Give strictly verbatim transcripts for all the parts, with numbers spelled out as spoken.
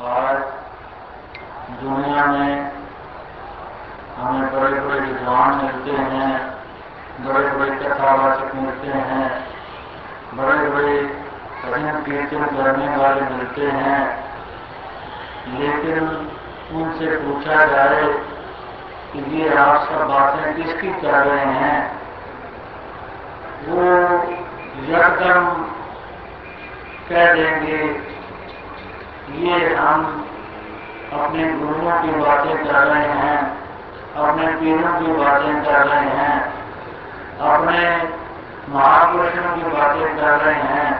और दुनिया में हमें बड़े बड़े विद्वान मिलते हैं, बड़े बड़े कथावाचक मिलते हैं, बड़े बड़े भजन कीर्तन करने वाले मिलते हैं, लेकिन उनसे पूछा जाए कि ये आप सब बातें किसकी कर रहे हैं, वो यकदम कह देंगे ये हम अपने गुरुओं की बातें कर रहे हैं, अपने पीरों की बातें कर रहे हैं, अपने महापुरुषों की बातें कर रहे हैं,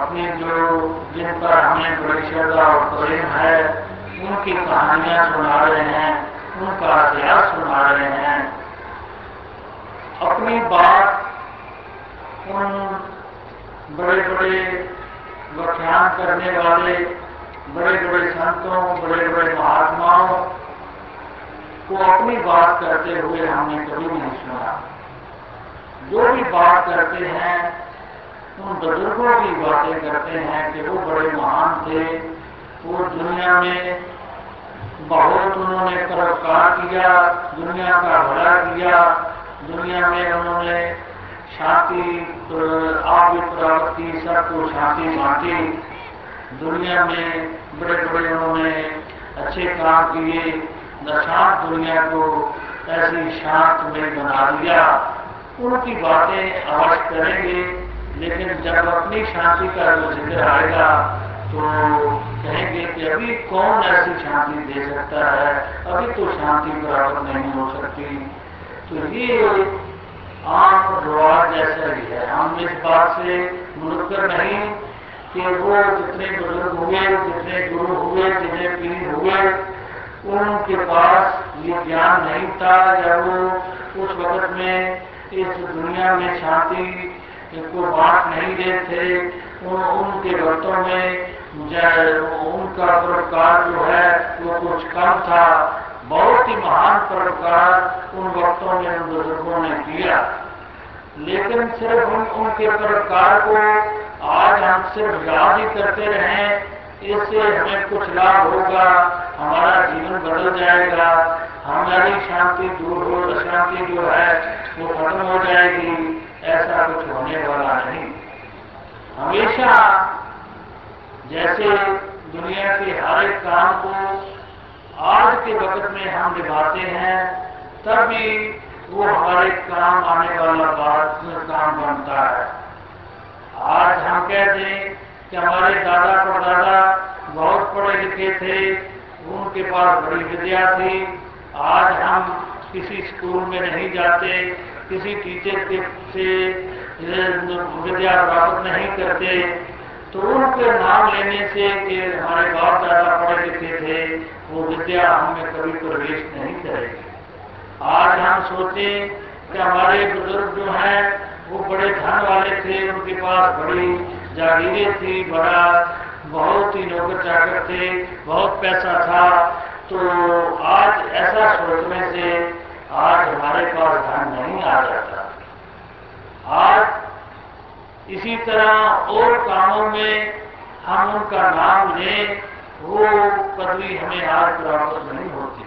अपने जो जिन पर हमें बड़ी श्रद्धा और प्रेम है उनकी कहानियां सुना रहे हैं, उनका इतिहास सुना रहे हैं। अपनी बात उन बड़े बड़े व्याख्यान करने वाले बड़े बड़े संतों, बड़े बड़े महात्माओं को अपनी बात करते हुए हमने कभी नहीं सुना। जो भी बात करते हैं उन बुजुर्गों की बातें करते हैं कि वो बड़े महान थे, वो दुनिया में बहुत उन्होंने परोपकार किया, दुनिया का भला किया, दुनिया में उन्होंने शांति आगे प्रवृत्ति सबको शांति बांटी, दुनिया में बड़े बड़े उन्होंने अच्छे काम किए, दशांत दुनिया को ऐसी शांत में बना दिया। उनकी बातें अवश्य करेंगे, लेकिन जब अपनी शांति का जो जिक्र आएगा तो कहेंगे कि अभी कौन ऐसी शांति दे सकता है, अभी तो शांति प्राप्त नहीं हो सकती। तो ये आम रिवाज जैसा ही है। हम इस बात से मुनक्कर नहीं कि वो जितने बुजुर्ग हुए, जितने गुरु हुए, जितने पीर हुए, उनके पास ये ज्ञान नहीं था या वो उस वक्त में इस दुनिया में शांति को बांट नहीं गए थे। उन, उनके वक्तों में उनका प्रकार जो है वो कुछ कम था। बहुत ही महान परोपकार उन वक्तों में उन बुजुर्गों ने किया, लेकिन सिर्फ उन, उनके परोपकार को आज हम सिर्फ याद ही करते रहें, इससे हमें कुछ लाभ होगा? हमारा जीवन बदल जाएगा, हमारी शांति दूर हो, अशांति जो है वो खत्म हो जाएगी, ऐसा कुछ होने वाला नहीं। हमेशा जैसे दुनिया के हर एक काम को आज के वक्त में हम निभाते हैं, तभी वो हमारे काम आने वाला बात काम बनता है। आज हम कहते हैं कि हमारे दादा परदादा बहुत पढ़े लिखे थे, उनके पास बड़ी विद्या थी, आज हम किसी स्कूल में नहीं जाते, किसी टीचर के से विद्या प्राप्त नहीं करते, तो उनके नाम लेने से कि हमारे बाप दादा पढ़े लिखे थे वो विद्या हमें कभी प्रवेश नहीं करेगी। आज हम सोचें कि हमारे बुजुर्ग जो हैं वो बड़े धन वाले थे, उनके पास बड़ी जागीरें थी, बड़ा बहुत ही नौकर चाकर थे, बहुत पैसा था, तो आज ऐसा सोचने से आज हमारे पास धन नहीं आ जाता। आज इसी तरह और कामों में हम उनका नाम लें, वो पदवी हमें आज प्राप्त नहीं होती।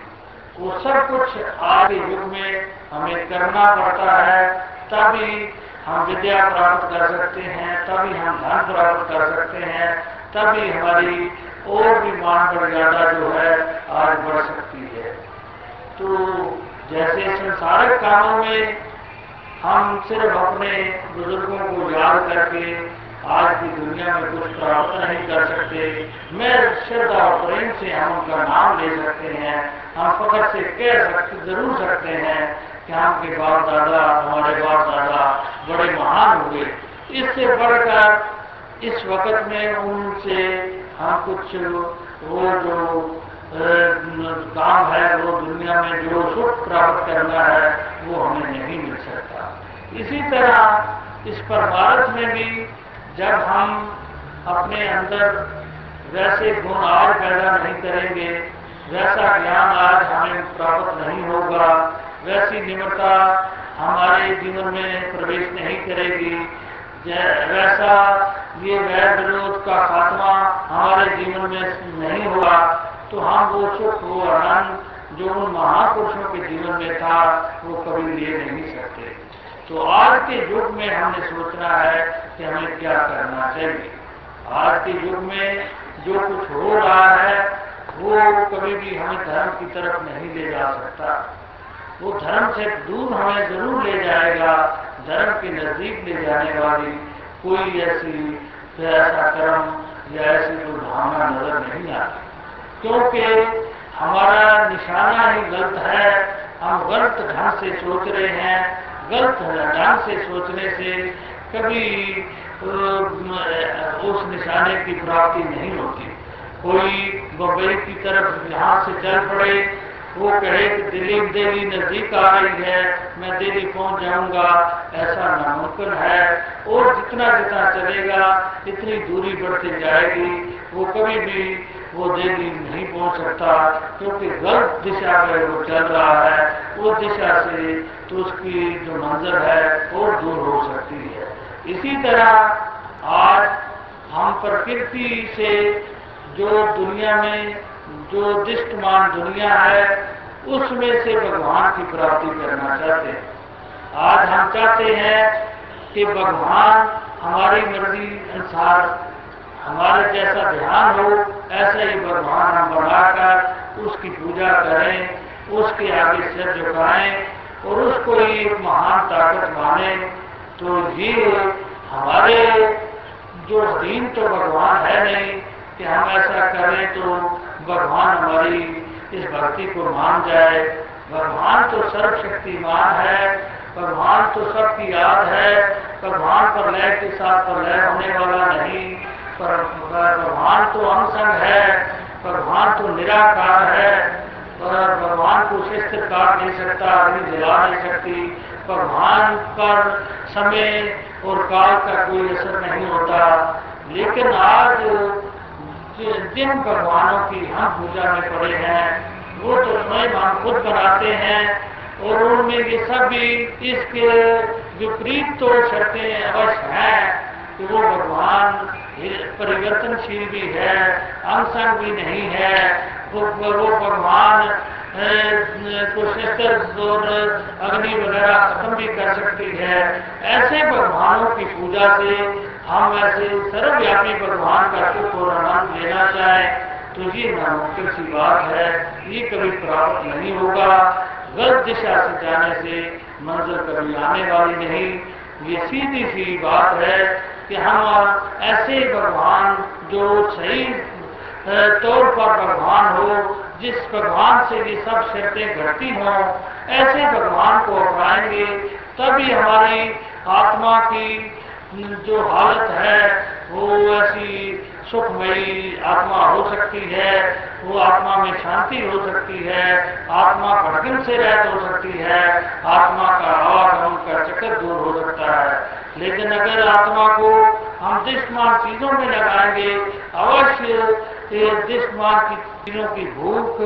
वो सब कुछ आज के युग में हमें करना पड़ता है, तभी हम विद्या प्राप्त कर सकते हैं, तभी हम धन प्राप्त कर सकते हैं, तभी हमारी और भी मान मर्यादा जो है आज बढ़ सकती है। तो जैसे संसारिक कामों में हम सिर्फ अपने बुजुर्गों को याद करके आज की दुनिया में कुछ प्राप्त नहीं कर सकते, मैं श्रद्धा और प्रेम से हम उनका नाम ले सकते हैं, हम फख्र से कह सकते जरूर सकते हैं कि हमके बाप दादा, हमारे बाप दादा बड़े महान हुए। इससे बढ़कर इस वक्त में उनसे हम कुछ वो जो काम है वो दुनिया में जो सुख प्राप्त करना है वो हमें नहीं मिल सकता। इसी तरह इस परमार्थ में भी जब हम अपने अंदर वैसे गुण आज पैदा नहीं करेंगे, वैसा ज्ञान आज हमें प्राप्त नहीं होगा, वैसी निम्रता हमारे जीवन में प्रवेश नहीं करेगी, वैसा ये वैध विरोध का खात्मा हमारे जीवन में नहीं हुआ तो हम वो सुख वो आनंद जो उन महापुरुषों के जीवन में था वो कभी ले नहीं सकते। तो आज के युग में हमने सोचना है कि हमें क्या करना चाहिए। आज के युग में जो कुछ हो रहा है वो कभी भी हमें धर्म की तरफ नहीं ले जा सकता, वो धर्म से दूर हमें जरूर ले जाएगा। धर्म के नजदीक ले जाने वाली कोई ऐसी ऐसा कर्म या ऐसी कोई भावना नजर नहीं आती, क्योंकि हमारा निशाना ही गलत है। हम गलत ढंग से सोच रहे हैं। गलत ढंग से सोचने से कभी उस निशाने की प्राप्ति नहीं होती। कोई बम्बई की तरफ यहाँ से चल पड़े, वो कहे कि दिल्ली दिल्ली नजदीक आ रही है, मैं दिल्ली पहुंच जाऊंगा, ऐसा नामुमकिन है। और जितना जितना चलेगा इतनी दूरी बढ़ती जाएगी, वो कभी भी वो दिल्ली नहीं पहुंच सकता, क्योंकि गलत दिशा में वो चल रहा है। उस दिशा से तो उसकी जो मंजर है वो दूर हो सकती है। इसी तरह आज हम प्रकृति से जो दुनिया में जो दिष्टमान दुनिया है उसमें से भगवान की प्राप्ति करना चाहते हैं। आज हम चाहते हैं कि भगवान हमारी मर्जी अनुसार हमारे जैसा ध्यान हो ऐसे ही भगवान हम बनाकर उसकी पूजा करें, उसके आगे सिर झुकाएं और उसको एक महान ताकत माने। तो ये हमारे जो दीन तो भगवान है नहीं कि हम ऐसा करें तो भगवान हमारी इस भक्ति को मान जाए। भगवान तो सर्वशक्तिमान है, भगवान तो सबकी याद है, भगवान पर लय के साथ पर लय होने वाला नहीं, पर भगवान तो अंशंग है, भगवान तो निराकार है, पर भगवान को शस्त्र काट नहीं सकता, आदमी जला नहीं सकती, भगवान पर समय और काल का कोई असर नहीं होता। लेकिन आज जिन भगवानों की हम पूजा में पड़े हैं वो तो स्वयं हम खुद बनाते हैं और उनमें ये सब भी इसके विपरीत तो शर्तें अवश्य हैं कि वो भगवान परिवर्तनशील भी है, अंशंग भी नहीं है। वो वो भगवान को शस्त्र और अग्नि वगैरह खत्म भी कर सकती है। ऐसे भगवानों की पूजा से हम ऐसे सर्वव्यापी भगवान का सुख और आनंद लेना चाहें तो ये नामुमकिन सी बात है, ये कभी प्राप्त नहीं होगा। गलत दिशा से जाने से मंजिल कभी आने वाली नहीं। ये सीधी सी बात है कि हम ऐसे भगवान जो सही तौर पर भगवान हो, जिस भगवान से ये सब शर्तें घटती हों, ऐसे भगवान को अपनाएंगे तभी हमारी आत्मा की जो हालत है वो ऐसी सुखमयी आत्मा हो सकती है, वो आत्मा में शांति हो सकती है, आत्मा भटकन से रहित हो सकती है, आत्मा का आवागमन का चक्कर दूर हो सकता है। लेकिन अगर आत्मा को हम दिष्टमान चीजों में लगाएंगे, अवश्य दिष्टमान की चीजों की भूख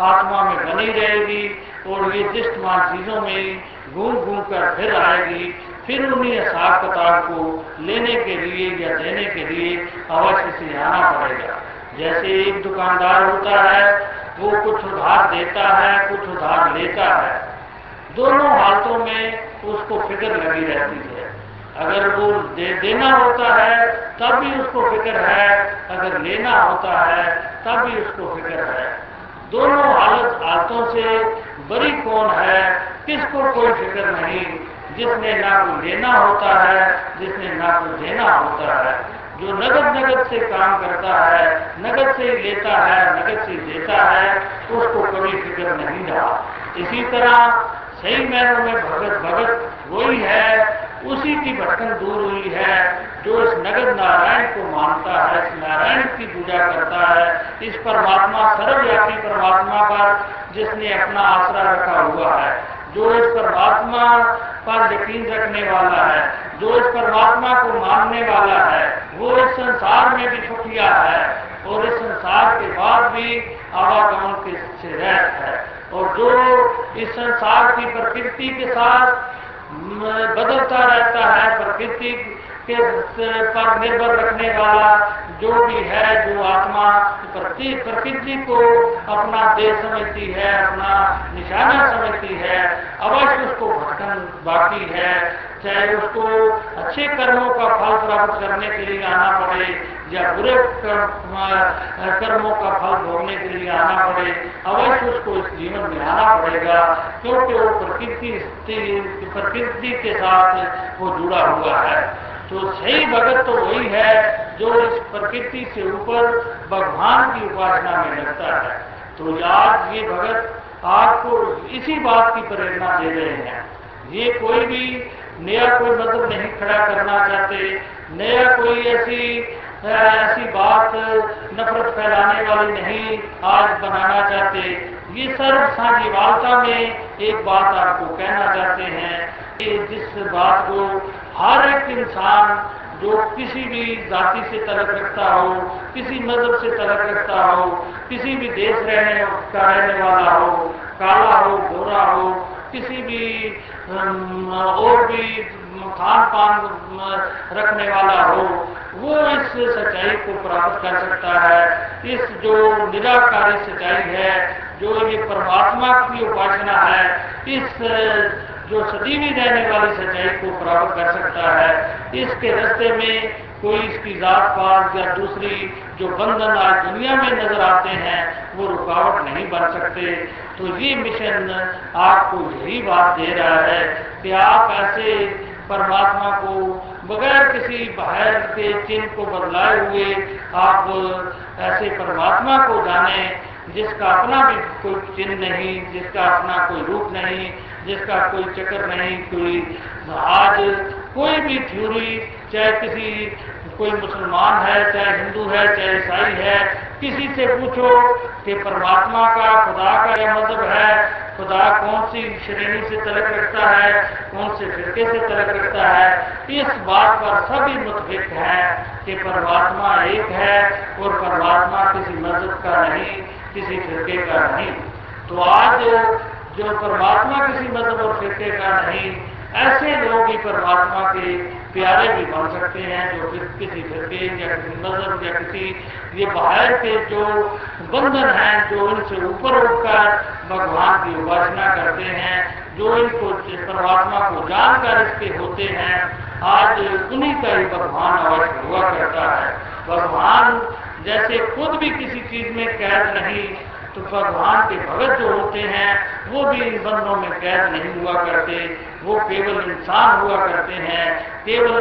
आत्मा में बनी रहेगी और ये दिष्टमान चीजों में घूम घूम कर फिर आएगी, फिर उन्हीं हिसाब किताब को लेने के लिए या देने के लिए अवश्य से आना पड़ेगा। जैसे एक दुकानदार होता है, वो कुछ उधार देता है, कुछ उधार लेता है, दोनों हालतों में उसको फिक्र लगी रहती है। अगर वो दे, देना होता है तब भी उसको फिक्र है, अगर लेना होता है तब भी उसको फिक्र है। दोनों हालत हालतों से बरी कौन है, किसको कोई फिक्र नहीं, जिसने ना कुछ लेना होता है, जिसने ना कुछ देना होता है, जो नगद नगद से काम करता है, नगद से ही लेता है, नगद से ही देता है, उसको कभी फिक्र नहीं रहा। इसी तरह सही मैनों में भगत भगत वही है, उसी की भटकन दूर हुई है जो इस नगद नारायण को मानता है, इस नारायण की पूजा करता है, इस परमात्मा सर्वव्यापी परमात्मा पर जिसने अपना आसरा रखा हुआ है, जो इस परमात्मा पर यकीन रखने वाला है, जो इस परमात्मा को मानने वाला है, वो इस संसार में भी सुखिया है और इस संसार के बाद भी आवागमन के से रहित है, और जो इस संसार की प्रकृति के साथ बदलता रहता है, प्रकृति के पर निर्भर रखने वाला जो भी है, जो आत्मा प्रत्येक प्रकृति को अपना देश समझती है, अपना निशाना समझती है, अवश्य उसको भटकन बाकी है। चाहे उसको अच्छे कर्मों का फल प्राप्त करने के लिए आना पड़े या बुरे कर्मों का फल भोगने के लिए आना पड़े, अवश्य उसको इस जीवन में आना पड़ेगा, क्योंकि वो प्रकृति प्रकृति के साथ वो जुड़ा हुआ है। तो सही भगत तो वही है जो इस प्रकृति से ऊपर भगवान की उपासना में लगता है। तो आज ये भगत आपको इसी बात की प्रेरणा दे रहे हैं। ये कोई भी नया कोई मतलब नहीं खड़ा करना चाहते, नया कोई ऐसी ऐसी बात नफरत फैलाने वाली नहीं आज बनाना चाहते। ये सर्व साझेवालता में एक बात आपको कहना चाहते हैं कि जिस बात को हर एक इंसान जो किसी भी जाति से तलक रखता हो, किसी मजहब से तलक रखता हो, किसी भी देश रहने का रहने वाला हो, काला हो, गोरा हो, किसी भी और भी खान पान रखने वाला हो, वो इस सच्चाई को प्राप्त कर सकता है। इस जो निराकारी सच्चाई है, जो ये परमात्मा की उपासना है, इस जो सजीवी रहने वाली सच्चाई को प्राप्त कर सकता है। इसके रास्ते में कोई इसकी जात पात या दूसरी जो बंधन आज दुनिया में नजर आते हैं वो रुकावट नहीं बन सकते। तो ये मिशन आपको यही बात दे रहा है कि आप ऐसे परमात्मा को बगैर किसी बाहर के चिन्ह को बदलाए हुए आप ऐसे परमात्मा को जाने, जिसका अपना भी कोई चिन्ह नहीं, जिसका अपना कोई रूप नहीं, जिसका कोई चक्कर नहीं, कोई आज कोई भी थ्योरी, चाहे किसी कोई मुसलमान है, चाहे हिंदू है, चाहे ईसाई है, किसी से पूछो कि परमात्मा का, खुदा का यह मतलब है, खुदा कौन सी श्रेणी से तलक रखता है, कौन से फिरके से तलक रखता है, इस बात पर सभी मुतफिक हैं कि परमात्मा एक है और परमात्मा किसी मजहब का नहीं, किसी फिरके का नहीं। तो आज जो परमात्मा किसी मजहब और फिरके का नहीं, ऐसे लोग ही परमात्मा के प्यारे भी बन सकते हैं, जो किसी फिरके या किसी मजहब या किसी ये बाहर के जो बंधन हैं, जो इनसे ऊपर उठकर भगवान की उपासना करते हैं, जो इनको परमात्मा को जानकर इसके होते हैं, आज उन्हीं का ही भगवान अवश्य हुआ करता है। भगवान जैसे खुद भी किसी चीज में कैद नहीं, तो भगवान के भगत जो होते हैं वो भी इन बंधनों में कैद नहीं हुआ करते, वो केवल इंसान हुआ करते हैं, केवल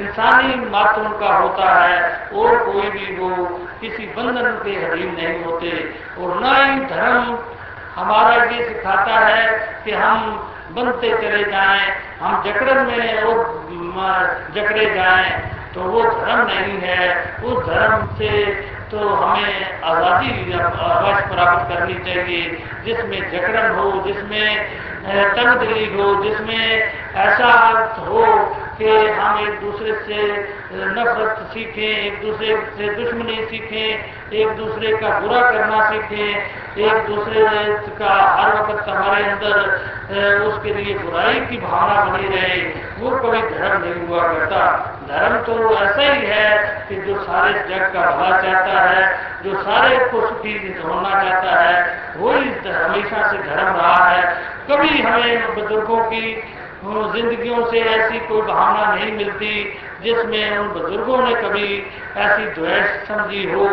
इंसानी मात्र उनका होता है और कोई भी वो किसी बंधन के अधीन नहीं होते। और न ही धर्म हमारा ये सिखाता है कि हम बनते चले जाएं, हम जकड़न में और जकड़े जाएं, तो वो धर्म नहीं है। उस धर्म से तो हमें आज़ादी अवश्य प्राप्त करनी चाहिए, जिसमें जकड़न हो, जिसमें तंगदिली हो, जिसमें ऐसा हो कि हम एक दूसरे से नफरत सीखें, एक दूसरे से दुश्मनी सीखें, एक दूसरे का बुरा करना सीखें, एक दूसरे का हर वक्त हमारे अंदर उसके लिए बुराई की भावना बनी रहे, वो कभी धर्म नहीं हुआ करता। धर्म तो ऐसा ही है कि जो सारे जग का भला चाहता है, जो सारे को सुखी होना चाहता है, वही हमेशा से धर्म रहा है। कभी हमें बुजुर्गों की जिंदगियों से ऐसी कोई भावना नहीं मिलती जिसमें उन बुजुर्गों ने कभी ऐसी द्वेष समझी हो।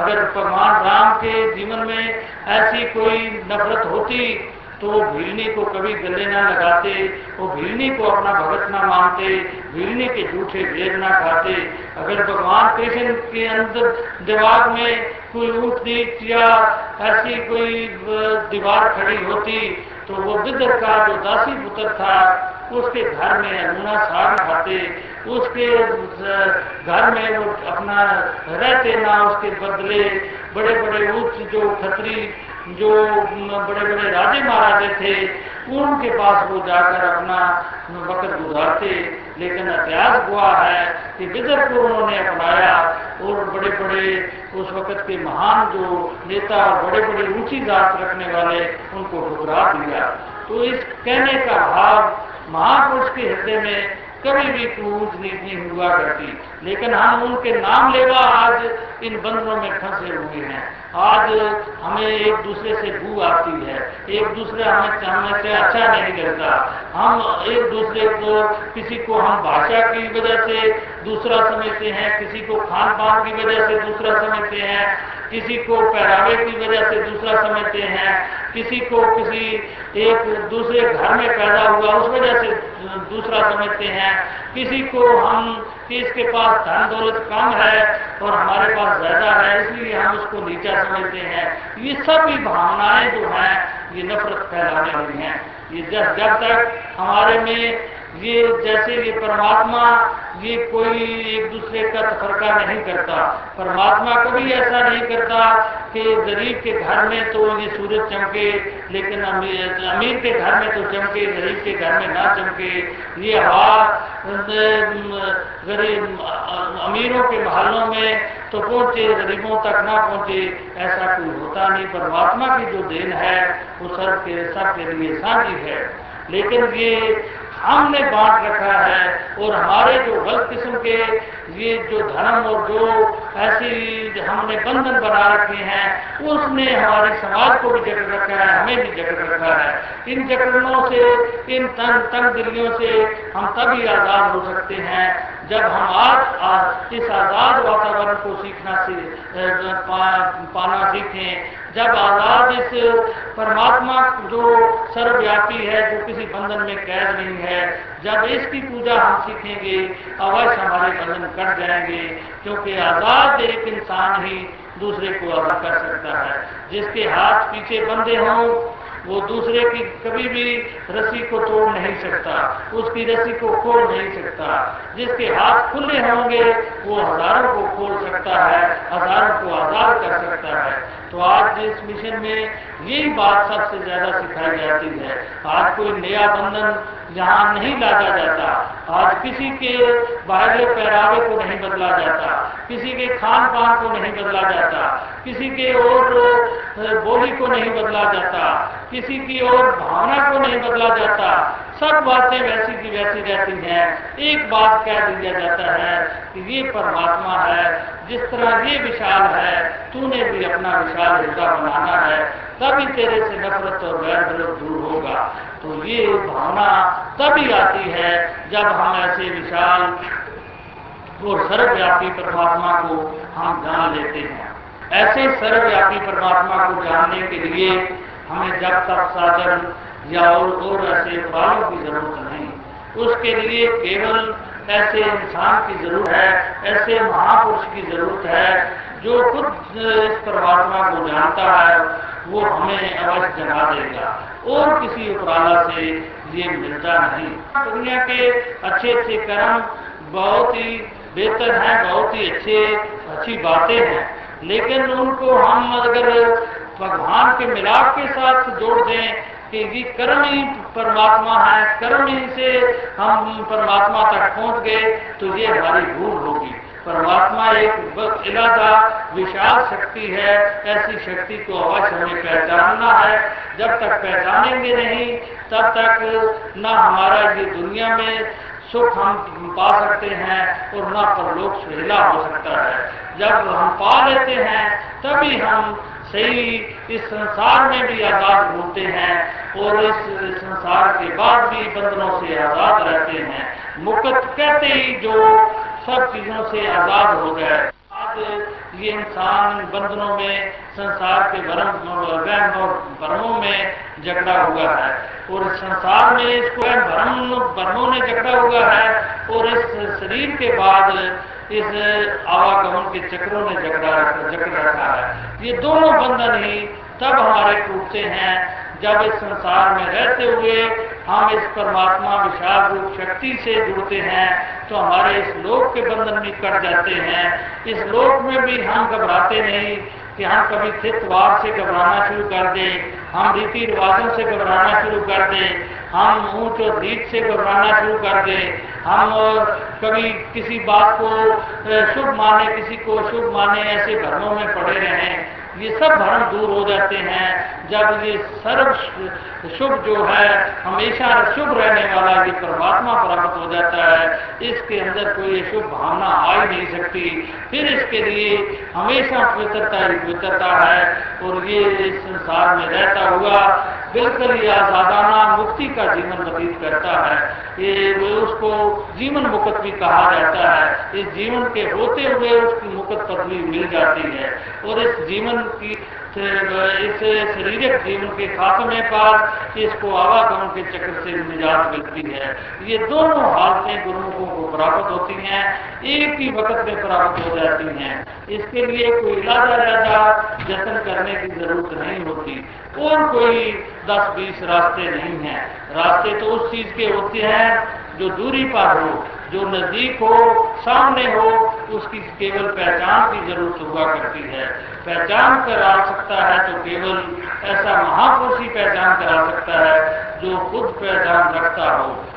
अगर भगवान राम के जीवन में ऐसी कोई नफरत होती तो वो भीलनी को कभी गले ना लगाते, वो भीलनी को अपना भगत ना मानते, भीलनी के झूठे भेद ना खाते। अगर भगवान कृष्ण के अंदर दिमाग में कोई ऊंट नीच या ऐसी कोई दीवार खड़ी होती तो वो विदर का जो दासी पुत्र था उसके घर में अनूना साग खाते, उसके घर में वो अपना रहते ना, उसके बदले बड़े बड़े उच्च जो खत्री जो बड़े बड़े राजे महाराजे थे उनके पास वो जाकर अपना वक्त गुजारते। लेकिन इतिहास हुआ है कि विदर को उन्होंने अपनाया और बड़े बड़े उस वक्त के महान जो नेता और बड़े बड़े ऊंची जात रखने वाले उनको ठुकरा दिया। तो इस कहने का भाव महापुरुष के हृदय में कभी भी कूच नीच नहीं हुआ करती, लेकिन हम उनके नाम लेवा आज इन बंधनों में फंसे हुए हैं। आज हमें एक दूसरे से भू आती है, एक दूसरे हमें चाहने से अच्छा नहीं करता, हम एक दूसरे को, किसी को हम भाषा की वजह से दूसरा समझते हैं, किसी को खान पान की वजह से दूसरा समझते हैं, किसी को पहरावे की वजह से दूसरा समझते हैं, किसी को किसी एक दूसरे घर में पैदा हुआ उस वजह से दूसरा समझते हैं, किसी को हम कि इसके पास धन दौलत कम है और हमारे पास ज्यादा है इसलिए हम उसको नीचा समझते हैं। ये सभी भावनाएं जो हैं ये नफरत फैलाने वाली हैं। ये जब जब तक हमारे में ये जैसे ये परमात्मा ये कोई एक दूसरे का तफरका नहीं करता, परमात्मा कभी ऐसा नहीं करता कि गरीब के घर में तो ये सूरज चमके लेकिन अमीर के घर में तो चमके, गरीब के घर में ना चमके। ये हवा गरीब अमीरों के महलों में तो पहुंचे, गरीबों तक ना पहुंचे, ऐसा कोई होता नहीं। परमात्मा की जो देन है वो सब के सब के लिए साझी है, लेकिन ये हमने बांट रखा है। और हमारे जो गलत किस्म के ये जो धर्म और जो ऐसी हमने बंधन बना रखे हैं उसने हमारे समाज को भी जकड़ रखा है, हमें भी जकड़ रखा है। इन जकड़नों से, इन तंग तंग दिलियों से हम तभी आजाद हो सकते हैं जब हम आज, आज इस आजाद वातावरण को सीखना से पा, पाना सीखें, जब आजाद इस परमात्मा जो सर्वव्यापी है, जो किसी बंधन में कैद नहीं है, जब इसकी पूजा हम सीखेंगे अवश्य हमारे बंधन कट जाएंगे। क्योंकि आजाद एक इंसान ही दूसरे को आजाद कर सकता है। जिसके हाथ पीछे बंधे हों वो दूसरे की कभी भी रस्सी को तोड़ नहीं सकता, उसकी रस्सी को खोल नहीं सकता। जिसके हाथ खुले होंगे वो हजारों को खोल सकता है, हजारों को आजाद कर सकता है। तो आज इस मिशन में यही बात सबसे ज्यादा सिखाई जाती है। आज कोई नया बंधन यहाँ नहीं लादा जाता, आज किसी के बाहरले पहरावे को नहीं बदला जाता, किसी के खान पान को नहीं बदला जाता, किसी के और बोली को नहीं बदला जाता, किसी की और भावना को नहीं बदला जाता। सब बातें वैसी की वैसी रहती हैं। एक बात कह दिया जाता है कि ये परमात्मा है, जिस तरह ये विशाल है तूने भी अपना विशाल हिस्सा बनाना है, तभी तेरे से नफरत और वैर विरोध दूर होगा। तो ये भावना तभी आती है जब हम ऐसे विशाल और सर्वव्यापी परमात्मा को हम जान लेते हैं। ऐसे सर्वव्यापी परमात्मा को जानने के लिए हमें जब तक साधन या और और ऐसे उपायों की जरूरत नहीं, उसके लिए केवल ऐसे इंसान की जरूरत है, ऐसे महापुरुष की जरूरत है जो खुद इस परमात्मा को जानता है, वो हमें अवश्य जगा देगा। और किसी उपराला से ये मिलता नहीं। दुनिया के अच्छे अच्छे कर्म बहुत ही बेहतर हैं, बहुत ही अच्छे अच्छी बातें हैं, लेकिन उनको हम अगर भगवान के मिलाप के साथ जोड़ दें कि ये कर्म ही परमात्मा है, कर्म ही से हम परमात्मा तक पहुंच गए, तो ये हमारी भूल होगी। परमात्मा एक इलादा विशाल शक्ति है, ऐसी शक्ति को अवश्य हमें पहचानना है। जब तक पहचानेंगे नहीं तब तक ना हमारा ये दुनिया में सुख हम पा सकते हैं और ना परलोक सुहेला हो सकता है। जब हम पा लेते हैं तभी हम सही इस संसार में भी आजाद होते हैं और इस संसार के बाद भी बंधनों से आजाद रहते हैं। मुक्त कहते ही जो सब चीजों से आजाद हो गए। आज ये इंसान बंधनों में, संसार के भ्रम और भ्रमों में जकड़ा हुआ है और संसार में इसको भ्रम भ्रमों ने जकड़ा हुआ है और इस शरीर के बाद इस आवागमन के चक्रों ने जकड़ा जकड़ा रखा है। ये दोनों बंधन ही तब हमारे टूटते हैं जब इस संसार में रहते हुए हम इस परमात्मा विशाल रूप शक्ति से जुड़ते हैं, तो हमारे इस लोक के बंधन भी कट जाते हैं। इस लोक में भी हम घबराते नहीं कि हम कभी थितवार से घबराना शुरू कर दें, हम रीति रिवाजों से घबराना शुरू कर दें, हम ऊंच और नीच से घबराना शुरू कर दें, हम और कभी किसी बात को शुभ माने, किसी को शुभ माने, ऐसे भ्रमों में पड़े रहें। ये सब भ्रम दूर हो जाते हैं जब ये सर्व शुभ जो है हमेशा शुभ रहने वाला ये परमात्मा प्राप्त हो जाता है। इसके अंदर कोई शुभ भावना आ ही नहीं सकती। फिर इसके लिए हमेशा पवित्रता ही पवित्रता है और ये इस संसार में रहता हुआ बिल्कुल ही आजादाना मुक्ति का जीवन व्यतीत करता है। ये उसको जीवन मुक्त भी कहा जाता है। इस जीवन के होते हुए उसकी मुक्त पदवी मिल जाती है और इस जीवन की इस शरीरक जीवन के खात्मे पर इसको आवागमन के चक्र से निजात मिलती है। ये दोनों हालतें गुरुमुखों को प्राप्त होती हैं, एक ही वक्त में प्राप्त हो जाती हैं। इसके लिए कोई इलाज ज्यादा जतन करने की जरूरत नहीं होती और कोई दस बीस रास्ते नहीं हैं। रास्ते तो उस चीज के होते हैं जो दूरी पर हो, जो नजदीक हो, सामने हो, उसकी केवल पहचान की जरूरत हुआ करती है। पहचान करा सकता है तो केवल ऐसा महापुरुष ही पहचान करा सकता है जो खुद पहचान रखता हो।